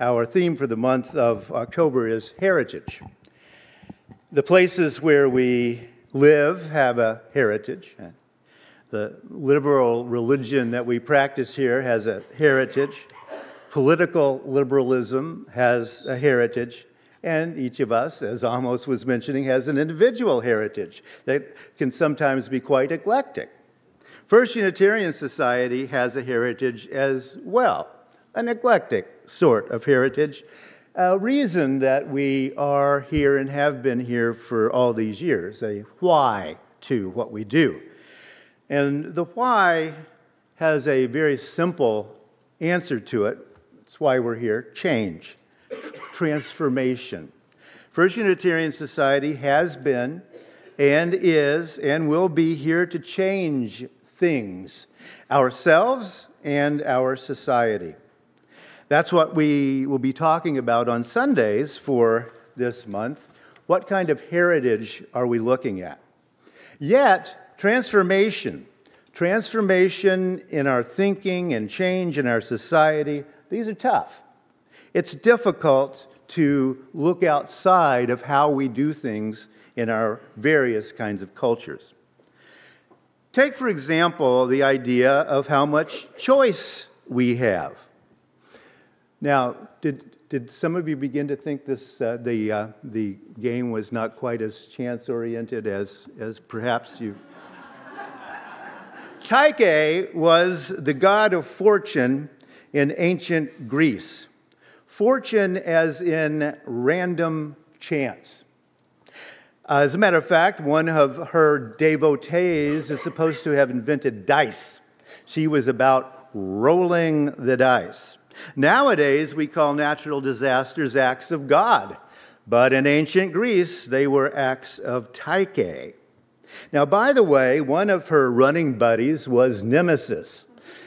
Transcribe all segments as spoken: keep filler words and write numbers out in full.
our theme for the month of October is heritage. The places where we live have a heritage. The liberal religion that we practice here has a heritage. Political liberalism has a heritage, and each of us, as Amos was mentioning, has an individual heritage that can sometimes be quite eclectic. First Unitarian Society has a heritage as well, an eclectic sort of heritage, a reason that we are here and have been here for all these years, a why to what we do. And the why has a very simple answer to it. That's why we're here. Change, transformation. First Unitarian Society has been and is and will be here to change things, ourselves and our society. That's what we will be talking about on Sundays for this month. What kind of heritage are we looking at? Yet, transformation, transformation in our thinking and change in our society, these are tough. It's difficult to look outside of how we do things in our various kinds of cultures. Take, for example, the idea of how much choice we have. Now, did did some of you begin to think this uh, the uh, the game was not quite as chance-oriented as as perhaps you? Tyche was the god of fortune in ancient Greece. Fortune as in random chance. Uh, as a matter of fact, one of her devotees is supposed to have invented dice. She was about rolling the dice. Nowadays, we call natural disasters acts of God, but in ancient Greece, they were acts of Tyche. Now, by the way, one of her running buddies was Nemesis,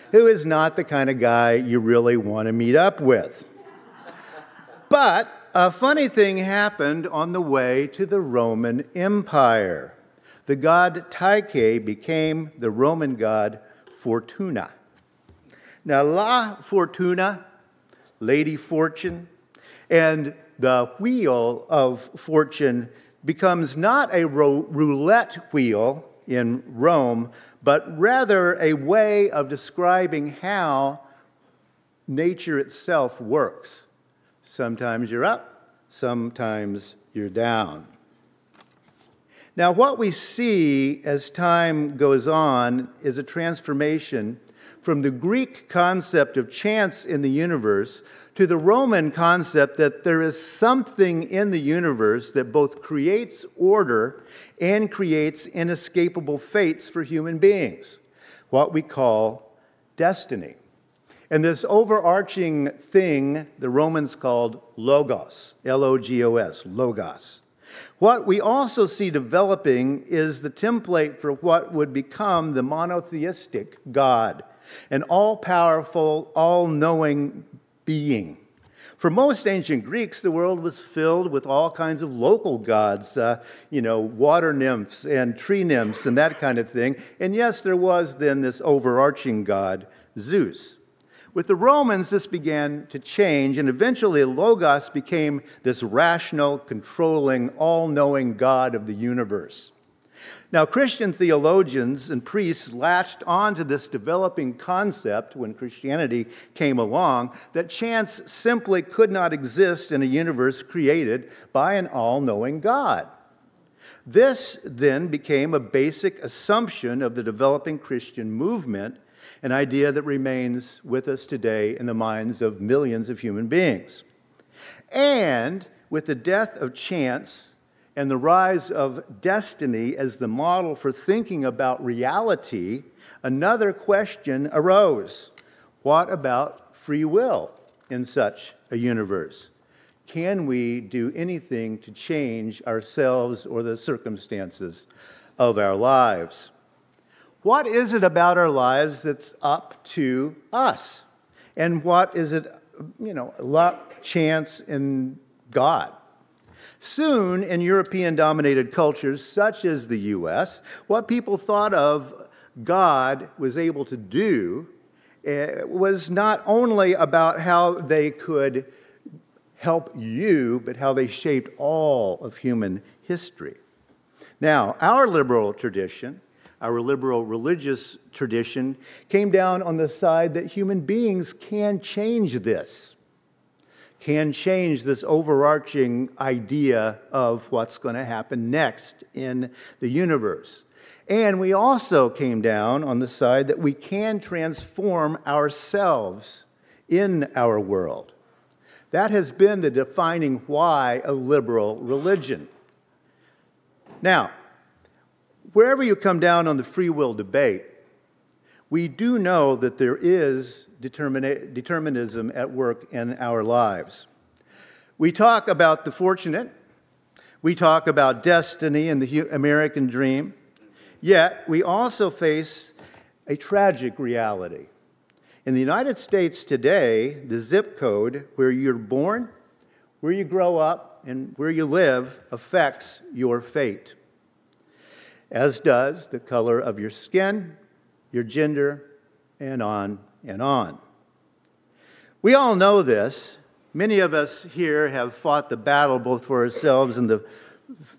who is not the kind of guy you really want to meet up with. But a funny thing happened on the way to the Roman Empire. The god Tyche became the Roman god Fortuna. Now, La Fortuna, Lady Fortune, and the wheel of fortune becomes not a ro- roulette wheel in Rome, but rather a way of describing how nature itself works. Sometimes you're up, sometimes you're down. Now, what we see as time goes on is a transformation from the Greek concept of chance in the universe to the Roman concept that there is something in the universe that both creates order and creates inescapable fates for human beings, what we call destiny. And this overarching thing the Romans called logos, L O G O S, logos. What we also see developing is the template for what would become the monotheistic God, an all-powerful, all-knowing being. For most ancient Greeks, the world was filled with all kinds of local gods, uh, you know, water nymphs and tree nymphs and that kind of thing. And yes, there was then this overarching god, Zeus. With the Romans, this began to change, and eventually Logos became this rational, controlling, all-knowing God of the universe. Now, Christian theologians and priests latched onto this developing concept when Christianity came along that chance simply could not exist in a universe created by an all-knowing God. This then became a basic assumption of the developing Christian movement, an idea that remains with us today in the minds of millions of human beings. And with the death of chance and the rise of destiny as the model for thinking about reality, another question arose. What about free will in such a universe? can we do anything to change ourselves or the circumstances of our lives? What is it about our lives that's up to us? And what is it, you know, luck, chance, and God? Soon, in European-dominated cultures such as the U S, what people thought of God was able to do was not only about how they could help you, but how they shaped all of human history. Now, our liberal tradition, our liberal religious tradition, came down on the side that human beings can change this, can change this overarching idea of what's going to happen next in the universe. And we also came down on the side that we can transform ourselves in our world. That has been the defining why of liberal religion. Now, wherever you come down on the free will debate, we do know that there is determinism at work in our lives. We talk about the fortunate. We talk about destiny and the American dream. Yet, we also face a tragic reality. In the United States today, the zip code where you're born, where you grow up, and where you live affects your fate, as does the color of your skin, your gender, and on and on. We all know this. Many of us here have fought the battle both for ourselves and the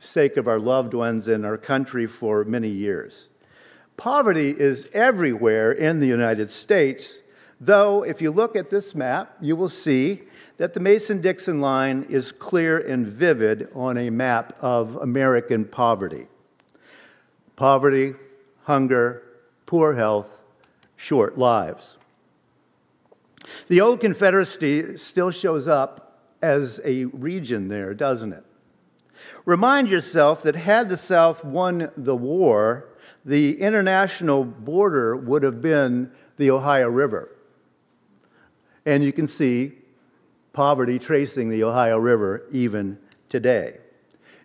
sake of our loved ones and our country for many years. Poverty is everywhere in the United States, though if you look at this map, you will see that the Mason-Dixon line is clear and vivid on a map of American poverty. Poverty, hunger, poor health, short lives. The old Confederacy still shows up as a region there, doesn't it? Remind yourself that had the South won the war, the international border would have been the Ohio River. And you can see poverty tracing the Ohio River even today.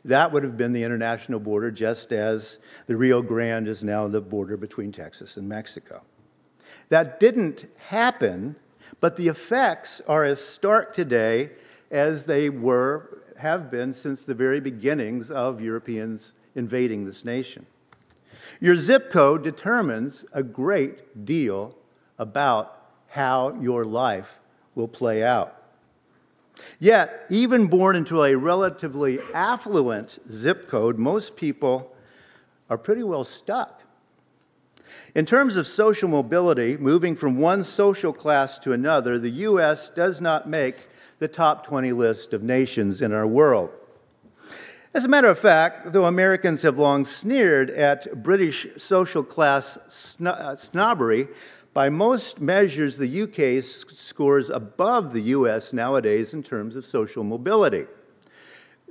That would have been the international border, just as the Rio Grande is now the border between Texas and Mexico. That didn't happen, but the effects are as stark today as they were have been since the very beginnings of Europeans invading this nation. Your zip code determines a great deal about how your life will play out. Yet, even born into a relatively affluent zip code, most people are pretty well stuck. In terms of social mobility, moving from one social class to another, the U S does not make the top twenty list of nations in our world. As a matter of fact, though Americans have long sneered at British social class sno- snobbery, by most measures the U K scores above the U S nowadays in terms of social mobility.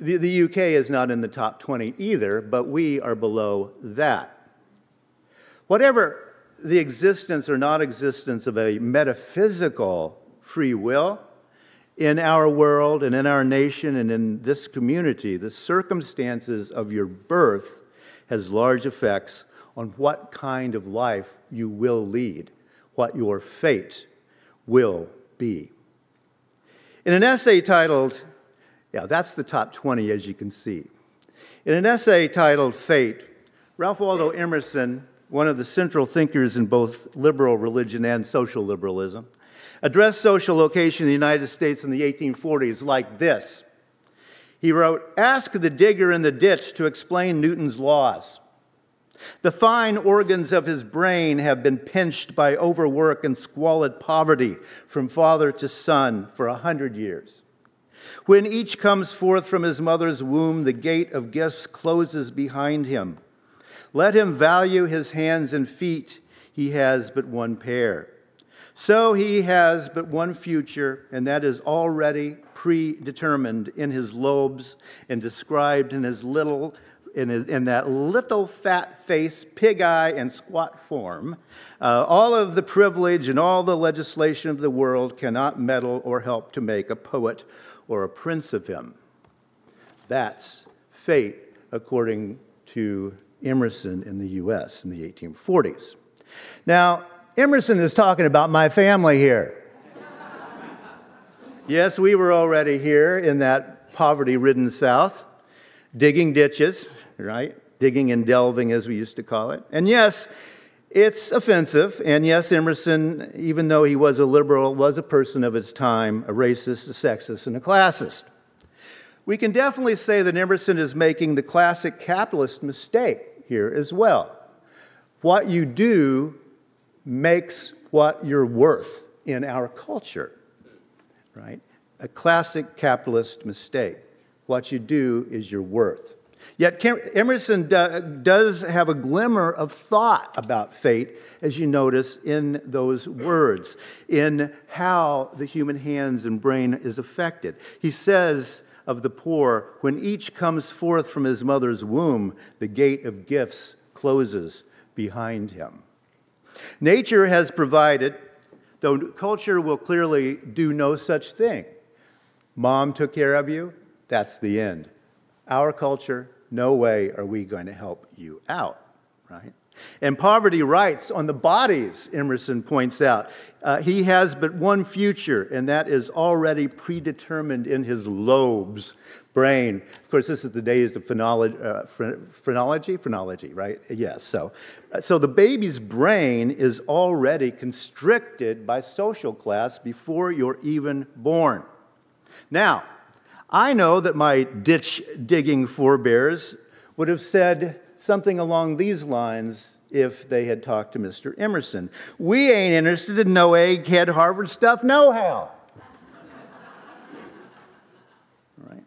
The, the U K is not in the top twenty either, but we are below that. Whatever the existence or non-existence of a metaphysical free will, in our world and in our nation and in this community, the circumstances of your birth has large effects on what kind of life you will lead, what your fate will be. In an essay titled, yeah, that's the top twenty as you can see. In an essay titled Fate, Ralph Waldo Emerson, one of the central thinkers in both liberal religion and social liberalism, addressed social location in the United States in the eighteen forties like this. He wrote, "Ask the digger in the ditch to explain Newton's laws. The fine organs of his brain have been pinched by overwork and squalid poverty from father to son for a hundred years. When each comes forth from his mother's womb, the gate of gifts closes behind him. Let him value his hands and feet. He has but one pair. So he has but one future, and that is already predetermined in his lobes and described in his little in, in that little fat face, pig eye, and squat form. Uh, all of the privilege and all the legislation of the world cannot meddle or help to make a poet or a prince of him. That's fate, according to Emerson in the U S in the eighteen forties. Now, Emerson is talking about my family here. Yes, we were already here in that poverty-ridden South, digging ditches, right? Digging and delving, as we used to call it. And yes, it's offensive. And yes, Emerson, even though he was a liberal, was a person of his time, a racist, a sexist, and a classist. We can definitely say that Emerson is making the classic capitalist mistake here as well. What you do makes what you're worth in our culture, right? A classic capitalist mistake. What you do is your worth. Yet Emerson does have a glimmer of thought about fate, as you notice in those words, in how the human hands and brain is affected. He says of the poor, when each comes forth from his mother's womb, the gate of gifts closes behind him. Nature has provided, though culture will clearly do no such thing. Mom took care of you, that's the end. Our culture, no way are we going to help you out, right? And poverty writes on the bodies, Emerson points out. Uh, he has but one future, and that is already predetermined in his lobes, brain. Of course, this is the days of phrenology, uh, phrenology, phrenology, right? Yes, so. So the baby's brain is already constricted by social class before you're even born. Now, I know that my ditch-digging forebears would have said something along these lines if they had talked to Mister Emerson. We ain't interested in no egghead Harvard stuff nohow. Right?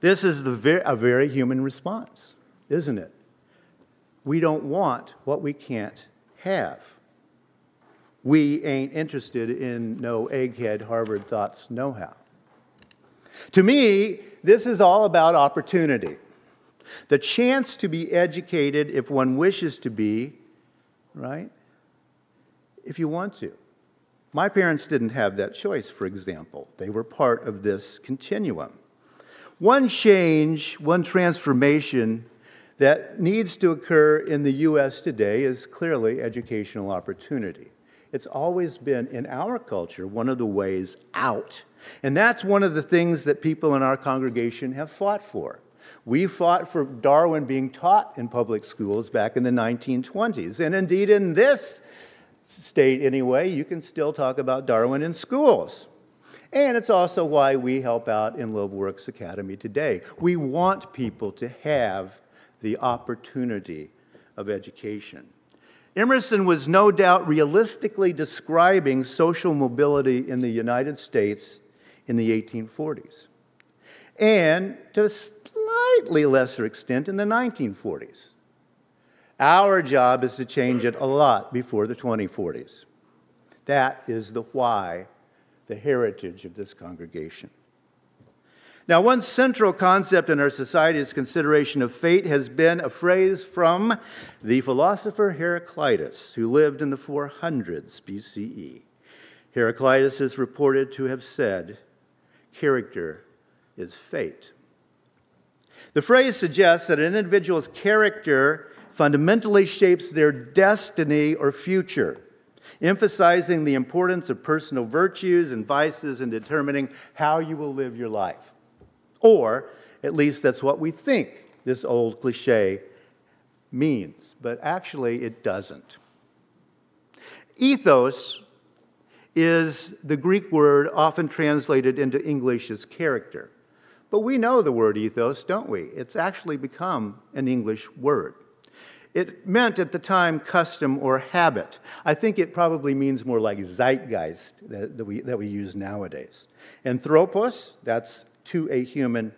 This is the ver- a very human response, isn't it? We don't want what we can't have. We ain't interested in no egghead Harvard thoughts nohow. To me, this is all about opportunity. The chance to be educated if one wishes to be, right? If you want to. My parents didn't have that choice, for example. They were part of this continuum. One change, one transformation that needs to occur in the U S today is clearly educational opportunity. It's always been, in our culture, one of the ways out. And that's one of the things that people in our congregation have fought for. We fought for Darwin being taught in public schools back in the nineteen twenties. And indeed, in this state anyway, you can still talk about Darwin in schools. And it's also why we help out in Love Works Academy today. We want people to have the opportunity of education. Emerson was no doubt realistically describing social mobility in the United States in the eighteen forties. And to slightly lesser extent in the nineteen forties. Our job is to change it a lot before the twenty forties. That is the why, the heritage of this congregation. Now, one central concept in our society's consideration of fate has been a phrase from the philosopher Heraclitus, who lived in the four hundreds B C E. Heraclitus is reported to have said, "Character is fate." The phrase suggests that an individual's character fundamentally shapes their destiny or future, emphasizing the importance of personal virtues and vices in determining how you will live your life. Or, at least that's what we think this old cliche means, but actually it doesn't. Ethos is the Greek word often translated into English as character. But we know the word ethos, don't we? It's actually become an English word. It meant at the time custom or habit. I think it probably means more like zeitgeist that, that, we, that we use nowadays. Anthropos, that's to a human,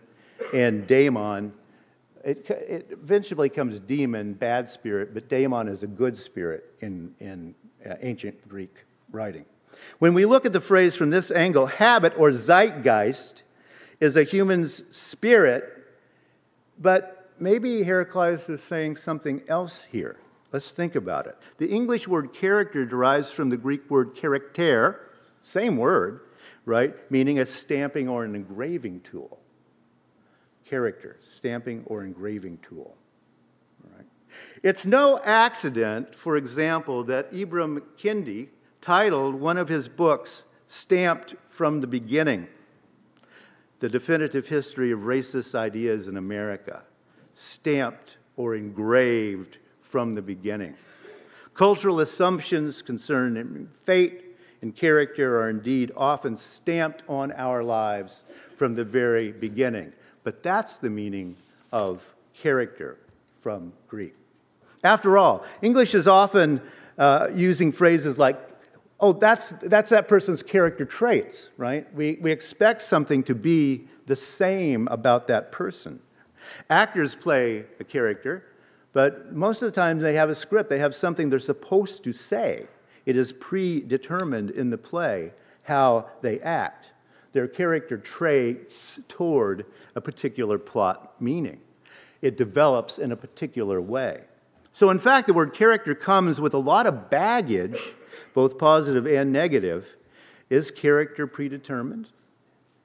and daemon, it, it eventually comes demon, bad spirit, but daemon is a good spirit in, in uh, ancient Greek writing. When we look at the phrase from this angle, habit or zeitgeist is a human's spirit, but maybe Heraclitus is saying something else here. Let's think about it. The English word character derives from the Greek word charakter, same word, right? Meaning a stamping or an engraving tool. Character, stamping or engraving tool. All right. It's no accident, for example, that Ibram Kendi titled one of his books Stamped from the Beginning, The Definitive History of Racist Ideas in America. Stamped or engraved from the beginning. Cultural assumptions concerning fate and character are indeed often stamped on our lives from the very beginning. But that's the meaning of character from Greek. After all, English is often uh, using phrases like, oh, that's that's that person's character traits, right? We, we expect something to be the same about that person. Actors play a character, but most of the time they have a script. They have something they're supposed to say. It is predetermined in the play how they act. Their character traits toward a particular plot meaning. It develops in a particular way. So in fact, the word character comes with a lot of baggage, both positive and negative. Is character predetermined?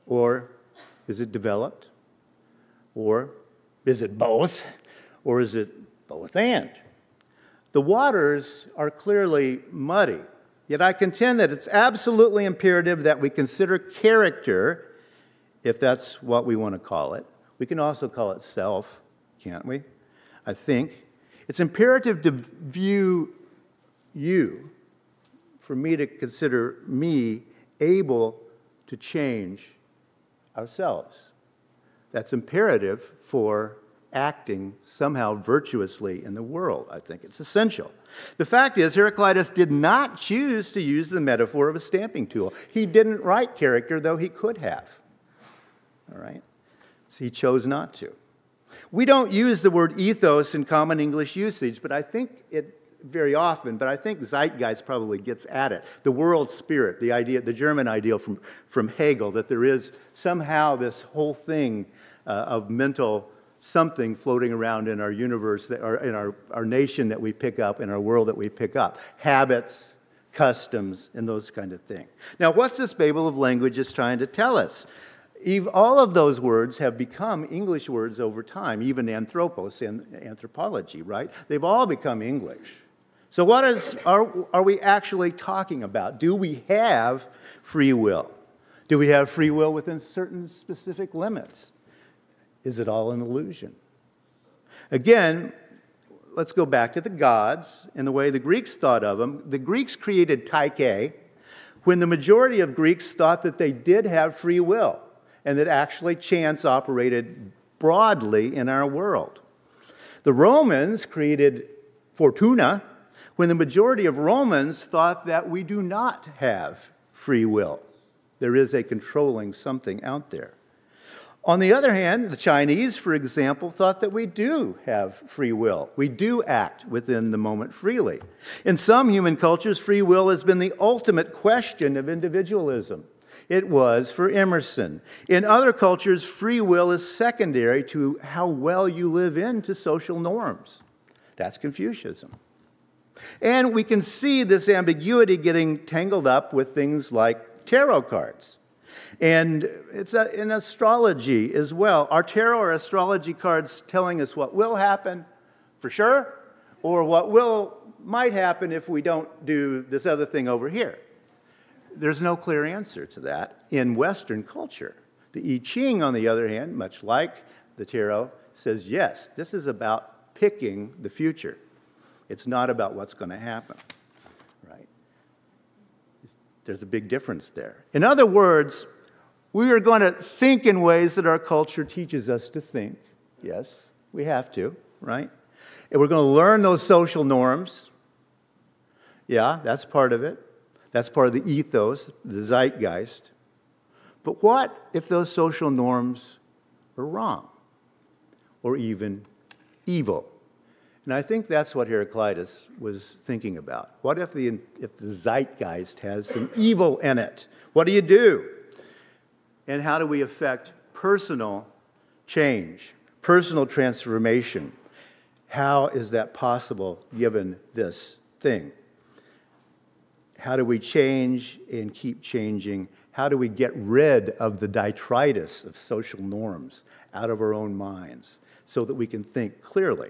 Or is it developed? Or is it both? Or is it both and? The waters are clearly muddy. Yet I contend that it's absolutely imperative that we consider character, if that's what we want to call it. We can also call it self, can't we? I think. It's imperative to view you, for me to consider me able to change ourselves. That's imperative for acting somehow virtuously in the world. I think it's essential. The fact is, Heraclitus did not choose to use the metaphor of a stamping tool. He didn't write character, though he could have. All right? So he chose not to. We don't use the word ethos in common English usage, but I think it very often, but I think zeitgeist probably gets at it. The world spirit, the idea, the German ideal from, from Hegel, that there is somehow this whole thing uh, of mental something floating around in our universe, that are in our, our nation that we pick up, in our world that we pick up. Habits, customs, and those kind of things. Now, what's this Babel of languages trying to tell us? All of those words have become English words over time, even anthropos and anthropology, right? They've all become English. So what is are, are we actually talking about? Do we have free will? Do we have free will within certain specific limits? Is it all an illusion? Again, let's go back to the gods and the way the Greeks thought of them. The Greeks created Tyche when the majority of Greeks thought that they did have free will and that actually chance operated broadly in our world. The Romans created Fortuna when the majority of Romans thought that we do not have free will. There is a controlling something out there. On the other hand, the Chinese, for example, thought that we do have free will. We do act within the moment freely. In some human cultures, free will has been the ultimate question of individualism. It was for Emerson. In other cultures, free will is secondary to how well you live into social norms. That's Confucianism. And we can see this ambiguity getting tangled up with things like tarot cards. And it's in astrology as well. Are tarot or astrology cards telling us what will happen for sure, or what will might happen if we don't do this other thing over here? There's no clear answer to that in Western culture. The I Ching, on the other hand, much like the tarot, says yes, this is about picking the future. It's not about what's going to happen. There's a big difference there. In other words, we are going to think in ways that our culture teaches us to think. Yes, we have to, right? And we're going to learn those social norms. Yeah, that's part of it. That's part of the ethos, the zeitgeist. But what if those social norms are wrong or even evil? And I think that's what Heraclitus was thinking about. What if the, if the zeitgeist has some evil in it? What do you do? And how do we affect personal change? personal transformation. How is that possible given this thing? How do we change and keep changing? How do we get rid of the detritus of social norms out of our own minds so that we can think clearly?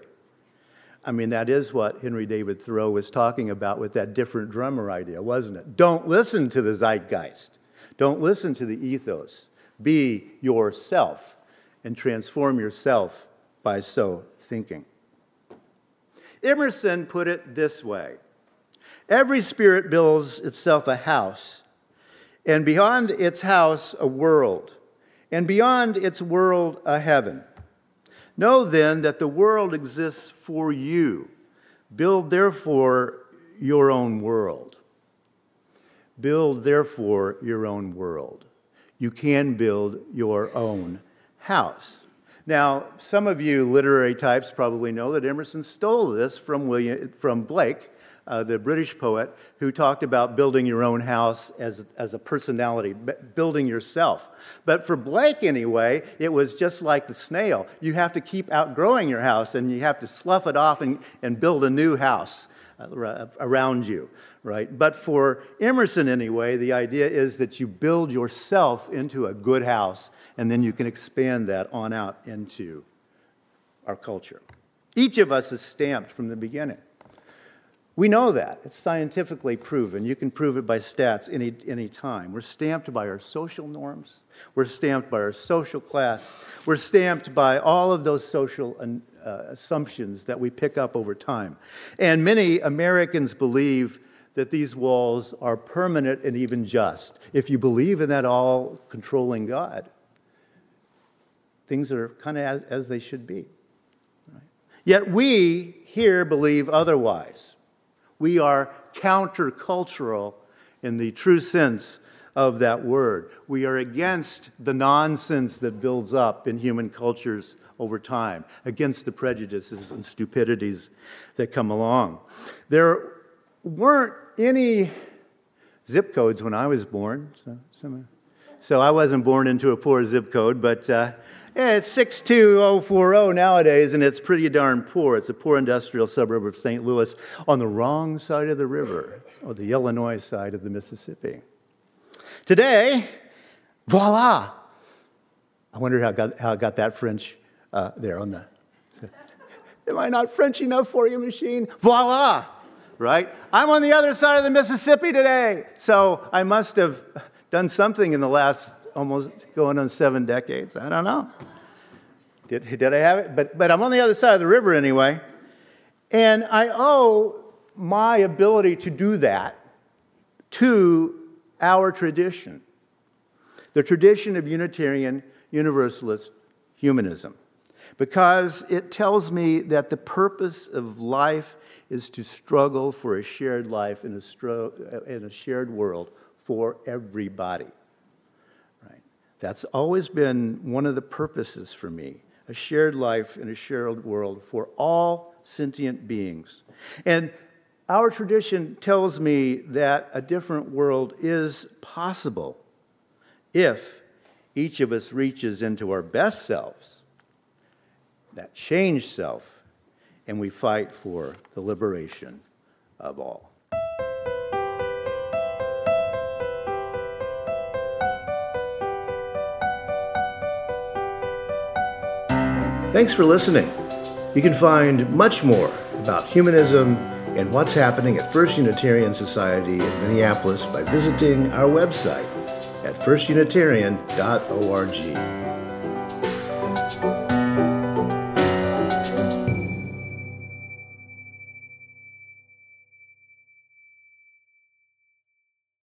I mean, that is what Henry David Thoreau was talking about with that different drummer idea, wasn't it? Don't listen to the zeitgeist. Don't listen to the ethos. Be yourself and transform yourself by so thinking. Emerson put it this way. Every spirit builds itself a house, and beyond its house a world, and beyond its world a heaven. Know then that the world exists for you. Build therefore your own world. Build therefore your own world. You can build your own house. Now, some of you literary types probably know that Emerson stole this from William, from Blake, uh, the British poet, who talked about building your own house as, as a personality, building yourself. But for Blake, anyway, it was just like the snail. You have to keep outgrowing your house, and you have to slough it off and, and build a new house uh, around you, right? But for Emerson, anyway, the idea is that you build yourself into a good house, and then you can expand that on out into our culture. Each of us is stamped from the beginning. We know that. It's scientifically proven. You can prove it by stats any, any time. We're stamped by our social norms. We're stamped by our social class. We're stamped by all of those social uh, assumptions that we pick up over time. And many Americans believe that these walls are permanent and even just. If you believe in that all-controlling God, things are kind of as, as they should be. Right? Yet we here believe otherwise. We are countercultural in the true sense of that word. We are against the nonsense that builds up in human cultures over time, against the prejudices and stupidities that come along. There weren't any zip codes when I was born, so, so, so I wasn't born into a poor zip code, but uh, Yeah, it's six two oh four oh nowadays, and it's pretty darn poor. It's a poor industrial suburb of Saint Louis on the wrong side of the river, or the Illinois side of the Mississippi. Today, voila! I wonder how I got, how I got that French uh, there on the... Am I not French enough for you, machine? Voila! Right? I'm on the other side of the Mississippi today, so I must have done something in the last... almost going on seven decades. I don't know. Did, did I have it? But but I'm on the other side of the river anyway. And I owe my ability to do that to our tradition, the tradition of Unitarian Universalist Humanism, because it tells me that the purpose of life is to struggle for a shared life in a, stro- in a shared world for everybody. That's always been one of the purposes for me, a shared life in a shared world for all sentient beings. And our tradition tells me that a different world is possible if each of us reaches into our best selves, that changed self, and we fight for the liberation of all. Thanks for listening. You can find much more about humanism and what's happening at First Unitarian Society in Minneapolis by visiting our website at first unitarian dot org.